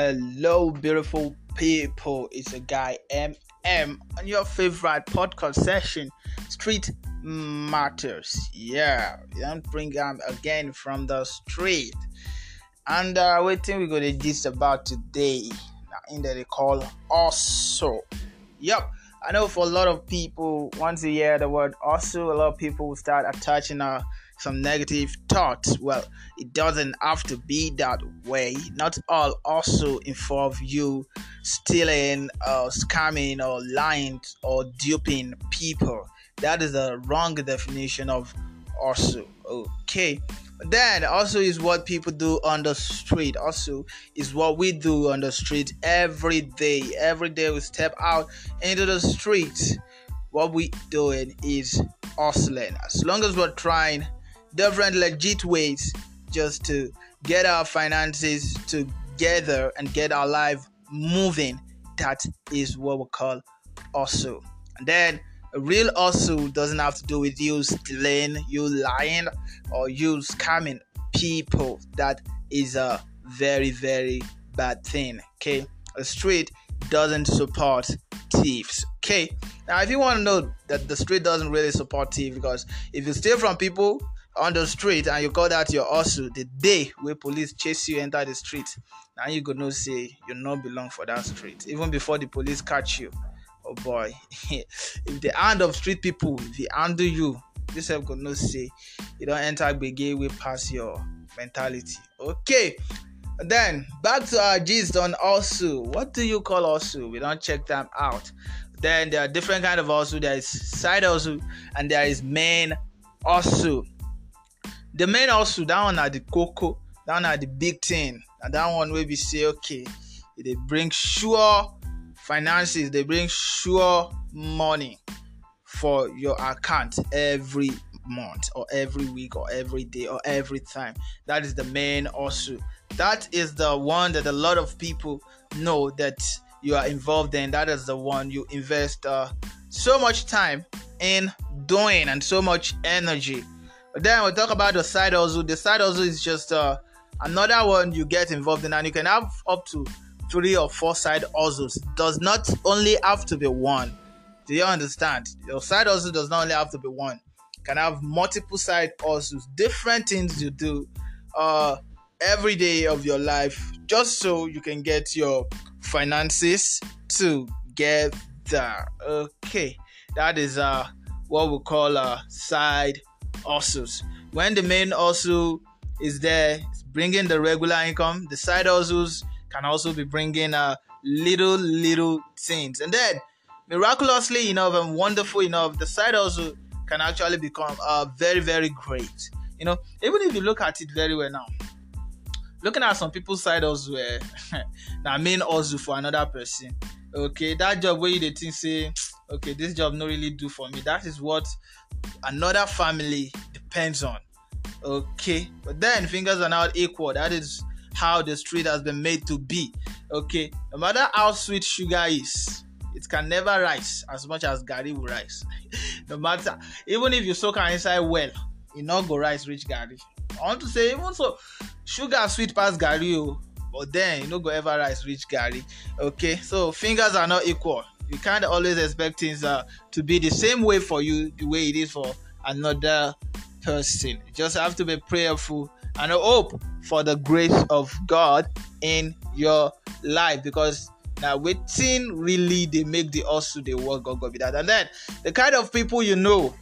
Hello, beautiful people. It's a guy MM on your favorite podcast session, Street Matters. Yeah, we don't bring them again from the street. And waiting, we got a gist about today. In that they call also. Yep, I know for a lot of people, once you hear the word also, a lot of people will start attaching some negative thoughts. Well, it doesn't have to be that way. Not all also involve you stealing or scamming or lying or duping people. That is the wrong definition of also. Okay, then also is what people do on the street. Also is what we do on the street every day. Every day we step out into the street, what we doing is hustling. As long as we're trying different legit ways just to get our finances together and get our life moving, that is what we call hustle. And then a real hustle doesn't have to do with you stealing, you lying, or you scamming people. That is a very, very bad thing. Okay, a street doesn't support thieves. Okay, now if you want to know that the street doesn't really support thieves, because if you steal from people on the street and you call that your hustle, the day where police chase you enter the street, now you could not say you not belong for that street, even before the police catch you. Oh boy. If the hand of street people, if they handle you, yourself could not say you don't enter Begay way past your mentality. Okay, then back to our gist on also. What do you call also? We don't check them out. Then there are different kind of also. There is side also and there is main also. The main also, that one are the cocoa, that one are the big thing, and that one where we say, okay, they bring sure finances, they bring sure money for your account every month or every week or every day or every time. That is the main also. That is the one that a lot of people know that you are involved in. That is the one you invest so much time in doing and so much energy. But then we'll talk about the side hustle. The side hustle is just another one you get involved in, and you can have up to 3 or 4 side hustles. Does not only have to be one. Do you understand? Your side hustle does not only have to be one. You can have multiple side hustles, different things you do every day of your life, just so you can get your finances together. Okay, that is what we call side hustles. When the main hustle is there, it's bringing the regular income. The side hustles can also be bringing little things. And then, miraculously enough and wonderful enough, the side hustle can actually become very, very great. You know, even if you look at it very well now, looking at some people's side hustle, their main hustle for another person. Okay, that job where they think say, okay, this job no really do for me. That is what another family depends on. Okay, but then fingers are not equal. That is how the street has been made to be. Okay, no matter how sweet sugar is, it can never rise as much as garri will rise. No matter, even if you soak her inside well, it not go rise rich garri. I want to say, even so, sugar sweet past garri, but then you no go ever rise rich garri. Okay, so fingers are not equal. You can't always expect things to be the same way for you the way it is for another person. You just have to be prayerful and hope for the grace of God in your life, because now waiting really they make the also the work go be that. And then the kind of people you know,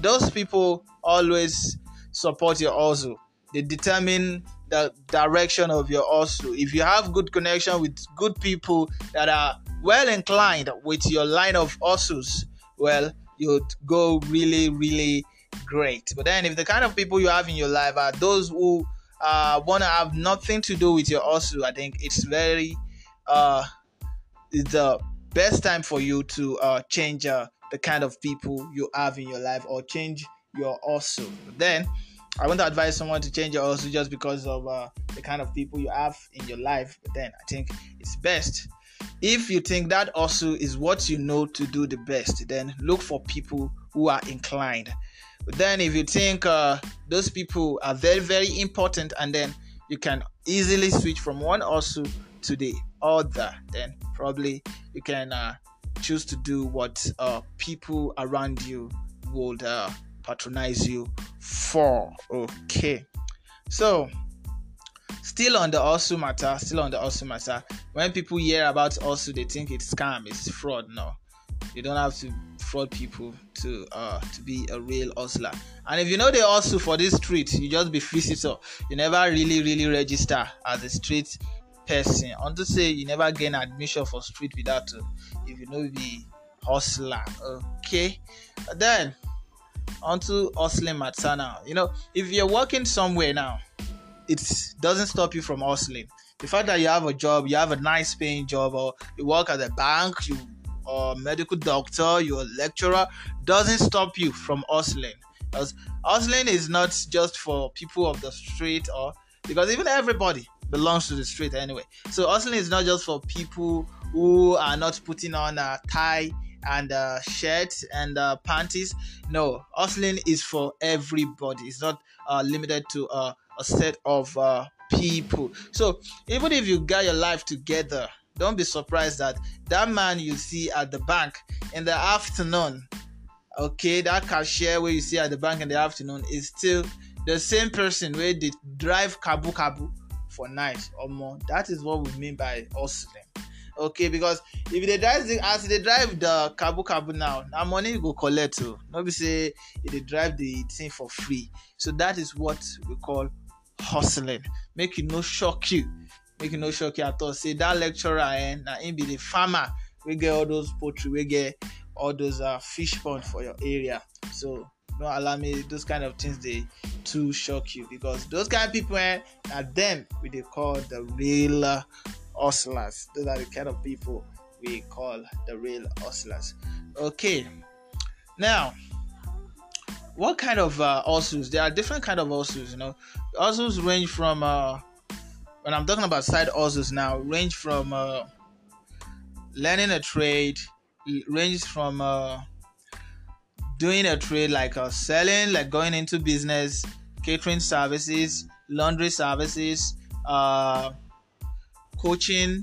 those people always support your also. They determine the direction of your also. If you have good connection with good people that are well inclined with your line of alsos, well, you'd go really, really great. But then if the kind of people you have in your life are those who want to have nothing to do with your also, I think it's very the best time for you to change the kind of people you have in your life, or change your also. But then I want to advise someone to change your also just because of the kind of people you have in your life. But then I think it's best if you think that also is what you know to do the best, then look for people who are inclined. But then if you think those people are very, very important, and then you can easily switch from one OSU to the other, then probably you can choose to do what people around you would patronize you for. Okay, so still on the OSU matter, when people hear about OSU, they think it's scam, it's fraud. No, you don't have to fraud people to be a real hustler. And if you know the hustle for this street, you just be visitor. You never really register as a street person. Unto say you never gain admission for street without if you know the hustler. Okay, then onto hustling matter now. You know, if you're working somewhere now, it doesn't stop you from hustling. The fact that you have a job, you have a nice paying job, or you work at a bank, you or medical doctor, you're a lecturer, doesn't stop you from hustling. Because hustling is not just for people of the street, or because even everybody belongs to the street anyway. So hustling is not just for people who are not putting on a tie and a shirt and panties. No, hustling is for everybody. It's not limited to a set of people. So even if you got your life together, don't be surprised that man you see at the bank in the afternoon, okay, that cashier where you see at the bank in the afternoon is still the same person where they drive kabu for night or more. That is what we mean by hustling, okay? Because if they drive the kabu now, that money you go collect too. Nobody say if they drive the thing for free. So that is what we call hustling. Make it no shock you. Make you no shock at all. Say that lecturer now him be the farmer. We get all those poultry, we get all those fish pond for your area. So don't allow me those kind of things they too shock you, because those kind of people are them we they call the real hustlers. Those are the kind of people we call the real hustlers. Okay. Now, what kind of hustles? There are different kind of hustles, you know. Hustles range from when I'm talking about side hustles now, range from learning a trade, range from doing a trade like selling, like going into business, catering services, laundry services, coaching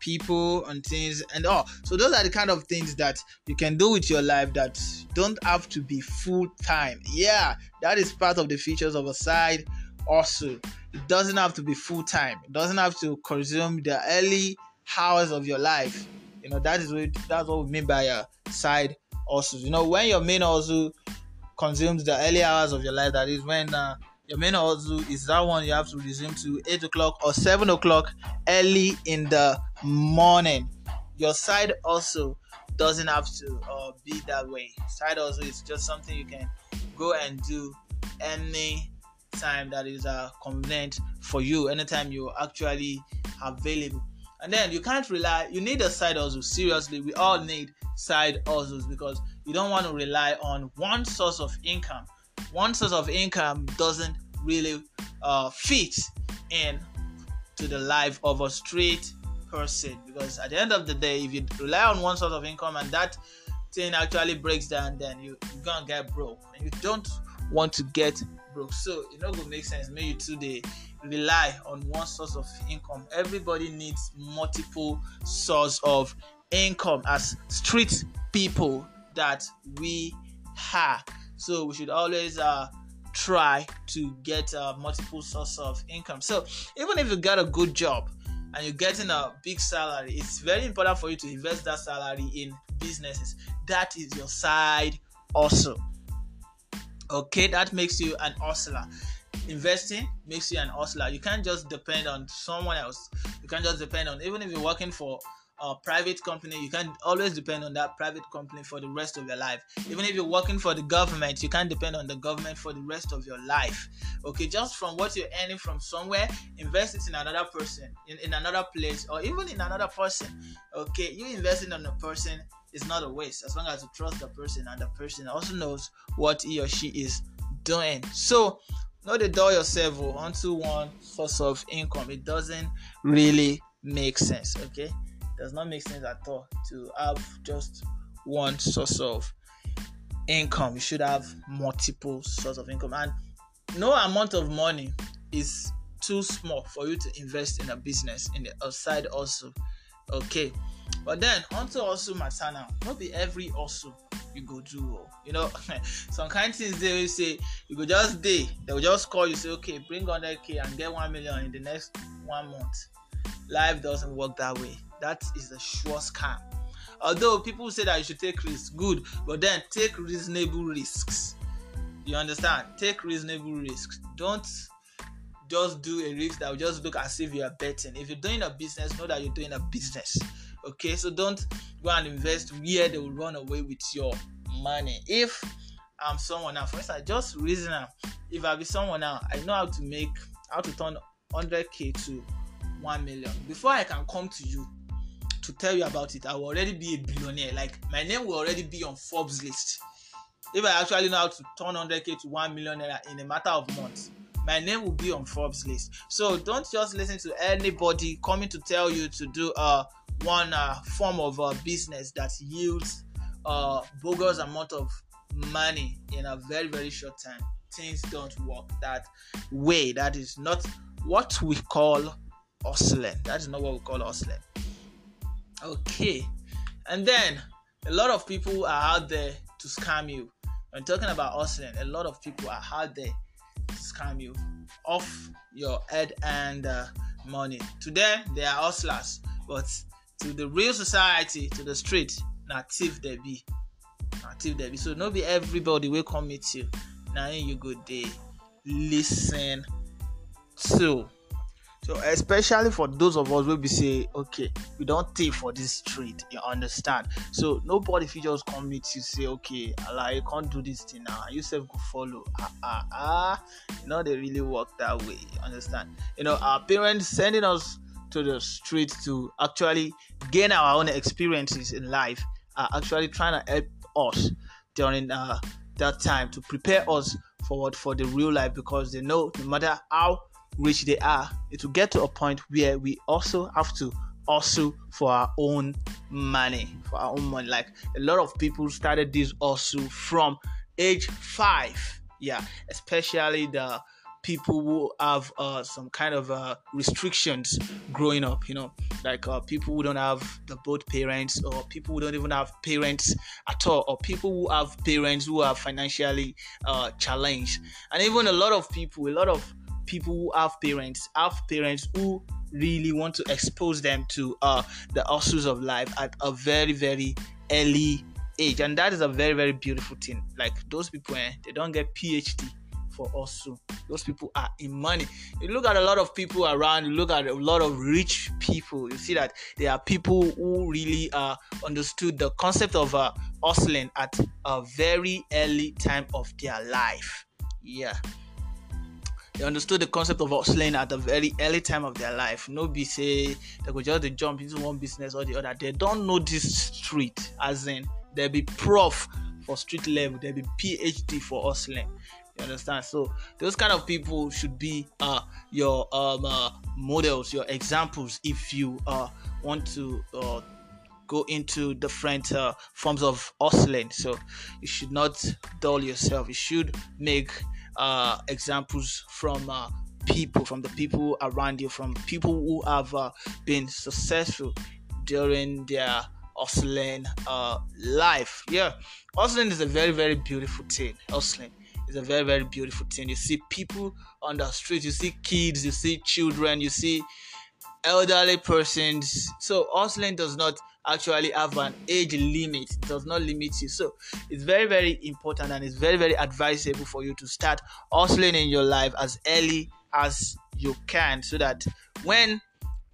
people and things and all. So those are the kind of things that you can do with your life that don't have to be full time. Yeah, that is part of the features of a side hustle. It doesn't have to be full-time. It doesn't have to consume the early hours of your life. You know, that's what we mean by a side hustle. You know, when your main hustle consumes the early hours of your life, that is when your main hustle is that one you have to resume to 8 o'clock or 7 o'clock early in the morning. Your side hustle doesn't have to be that way. Side hustle is just something you can go and do any time that is convenient for you, anytime you're actually available. And then you can't rely, you need a side hustle. Seriously, we all need side hustles, because you don't want to rely on one source of income. One source of income doesn't really fit in to the life of a street person, because at the end of the day, if you rely on one source of income and that thing actually breaks down, then you're gonna get broke, and you don't want to get broke. So it not gonna make sense. Maybe today rely on one source of income. Everybody needs multiple source of income as street people that we have. So we should always try to get multiple source of income. So even if you got a good job and you're getting a big salary, it's very important for you to invest that salary in businesses. That is your side also. Okay, that makes you an hustler. Investing makes you an hustler. You can't just depend on someone else. You can't just depend on, even if you're working for a private company, you can't always depend on that private company for the rest of your life. Even if you're working for the government, you can't depend on the government for the rest of your life. Okay, just from what you're earning from somewhere, invest it in another person, in another place, or even in another person. Okay, you investing on a person, it's not a waste, as long as you trust the person and the person also knows what he or she is doing. So not endear yourself onto one source of income. It doesn't really make sense. Okay, it does not make sense at all to have just one source of income. You should have multiple sources of income, and no amount of money is too small for you to invest in a business in the outside also. Okay, but then onto also matter now. Not be every also you go do. You know, some kind of things they will say you go just day. They will just call you say, okay, bring 100K and get 1 million in the next 1 month. Life doesn't work that way. That is a sure scam. Although people say that you should take risks, good, but then take reasonable risks. You understand? Take reasonable risks. Don't just do a risk that will just look as if you are betting. If you're doing a business, know that you're doing a business. Okay, so don't go and invest where they will run away with your money. If I'm someone now, for instance, just reason now. If I be someone now, I know how to turn 100K to 1 million. Before I can come to you to tell you about it, I will already be a billionaire. Like, my name will already be on Forbes list. If I actually know how to turn 100K to 1 million in a matter of months, my name will be on Forbes list. So don't just listen to anybody coming to tell you to do one form of business that yields bogus amount of money in a very, very short time. Things don't work that way. That is not what we call hustling. That is not what we call hustling. Okay, and then a lot of people are out there to scam you. I'm talking about hustling. A lot of people are out there to scam you off your head and money. Today they are hustlers, but to the real society, to the street, na thief they be. So no be everybody will come meet you. Now you go dey listen to. So especially for those of us will be say, okay, we don't take for this trade, you understand? So nobody if you just come meet you say, okay, Allah, you can't do this thing now. Yourself go follow. You know, they really work that way, you understand? You know, our parents sending us to the street to actually gain our own experiences in life are actually trying to help us during that time to prepare us for the real life, because they know no matter how rich they are, it will get to a point where we also have to hustle for our own money. Like, a lot of people started this hustle from age 5. Yeah, especially the people who have some kind of restrictions growing up, you know, like people who don't have both parents, or people who don't even have parents at all, or people who have parents who are financially challenged. And even a lot of people who have parents who really want to expose them to the hustles of life at a very, very early age. And that is a very, very beautiful thing. Like, those people, they don't get PhD for hustle. Those people are in money. You look at a lot of people around, you look at a lot of rich people, you see that there are people who really understood the concept of hustling at a very early time of their life. Yeah. They understood the concept of hustling at a very early time of their life. Nobody say they could just jump into one business or the other. They don't know this street, as in they'll be prof for street level, they'll be PhD for hustling. You understand? So those kind of people should be your models, your examples, if you want to go into different forms of hustling. So you should not dull yourself. You should make examples from people, from the people around you, from people who have been successful during their hustling life. Yeah, hustling is a very, very beautiful thing. Hustling is a very, very beautiful thing. You see people on the street, you see kids, you see children, you see elderly persons. So hustling does not actually have an age limit. It does not limit you. So it's very, very important, and it's very, very advisable for you to start hustling in your life as early as you can, so that when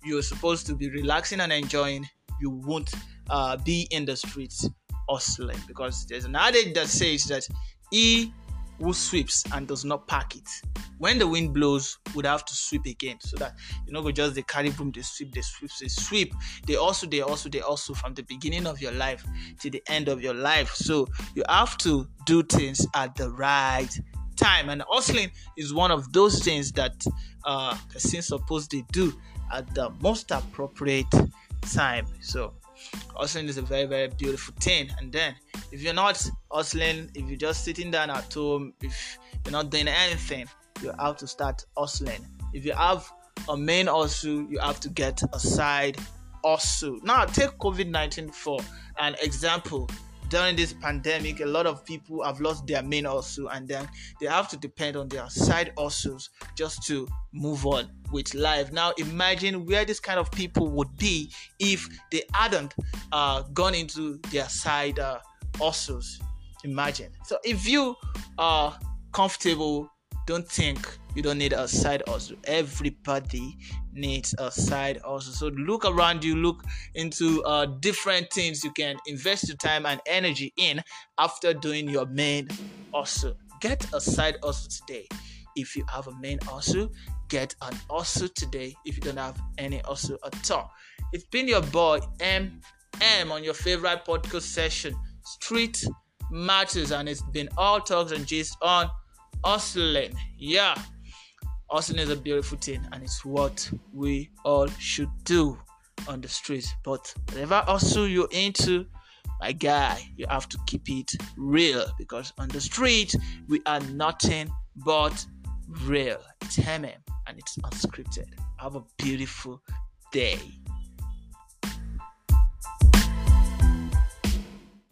you're supposed to be relaxing and enjoying, you won't be in the streets hustling. Because there's an adage that says that he who sweeps and does not pack it, when the wind blows, would have to sweep again. So that, you know, go just they carry broom, they sweep. They also from the beginning of your life to the end of your life. So you have to do things at the right time. And hustling is one of those things that person supposed to do at the most appropriate time. So hustling is a very, very beautiful thing. And then if you're not hustling, if you're just sitting down at home, if you're not doing anything, you have to start hustling If you have a main osu, you have to get a side osu. Now, take COVID-19 for an example. During this pandemic, a lot of people have lost their main osu, and then they have to depend on their side osus just to move on with life. Now, imagine where this kind of people would be if they hadn't gone into their side osus. Imagine. So, if you are comfortable, don't think you don't need a side hustle. Everybody needs a side hustle. So look around you, look into different things you can invest your time and energy in after doing your main hustle. Get a side hustle today. If you have a main hustle, get an hustle today. If you don't have any hustle at all. It's been your boy MM on your favorite podcast session, Street Matters, and it's been all talks and gist on hustling. Yeah, hustling is a beautiful thing, and it's what we all should do on the streets. But whatever hustle you're into, my guy, you have to keep it real, because on the street we are nothing but real. It's MM and it's unscripted. Have a beautiful day.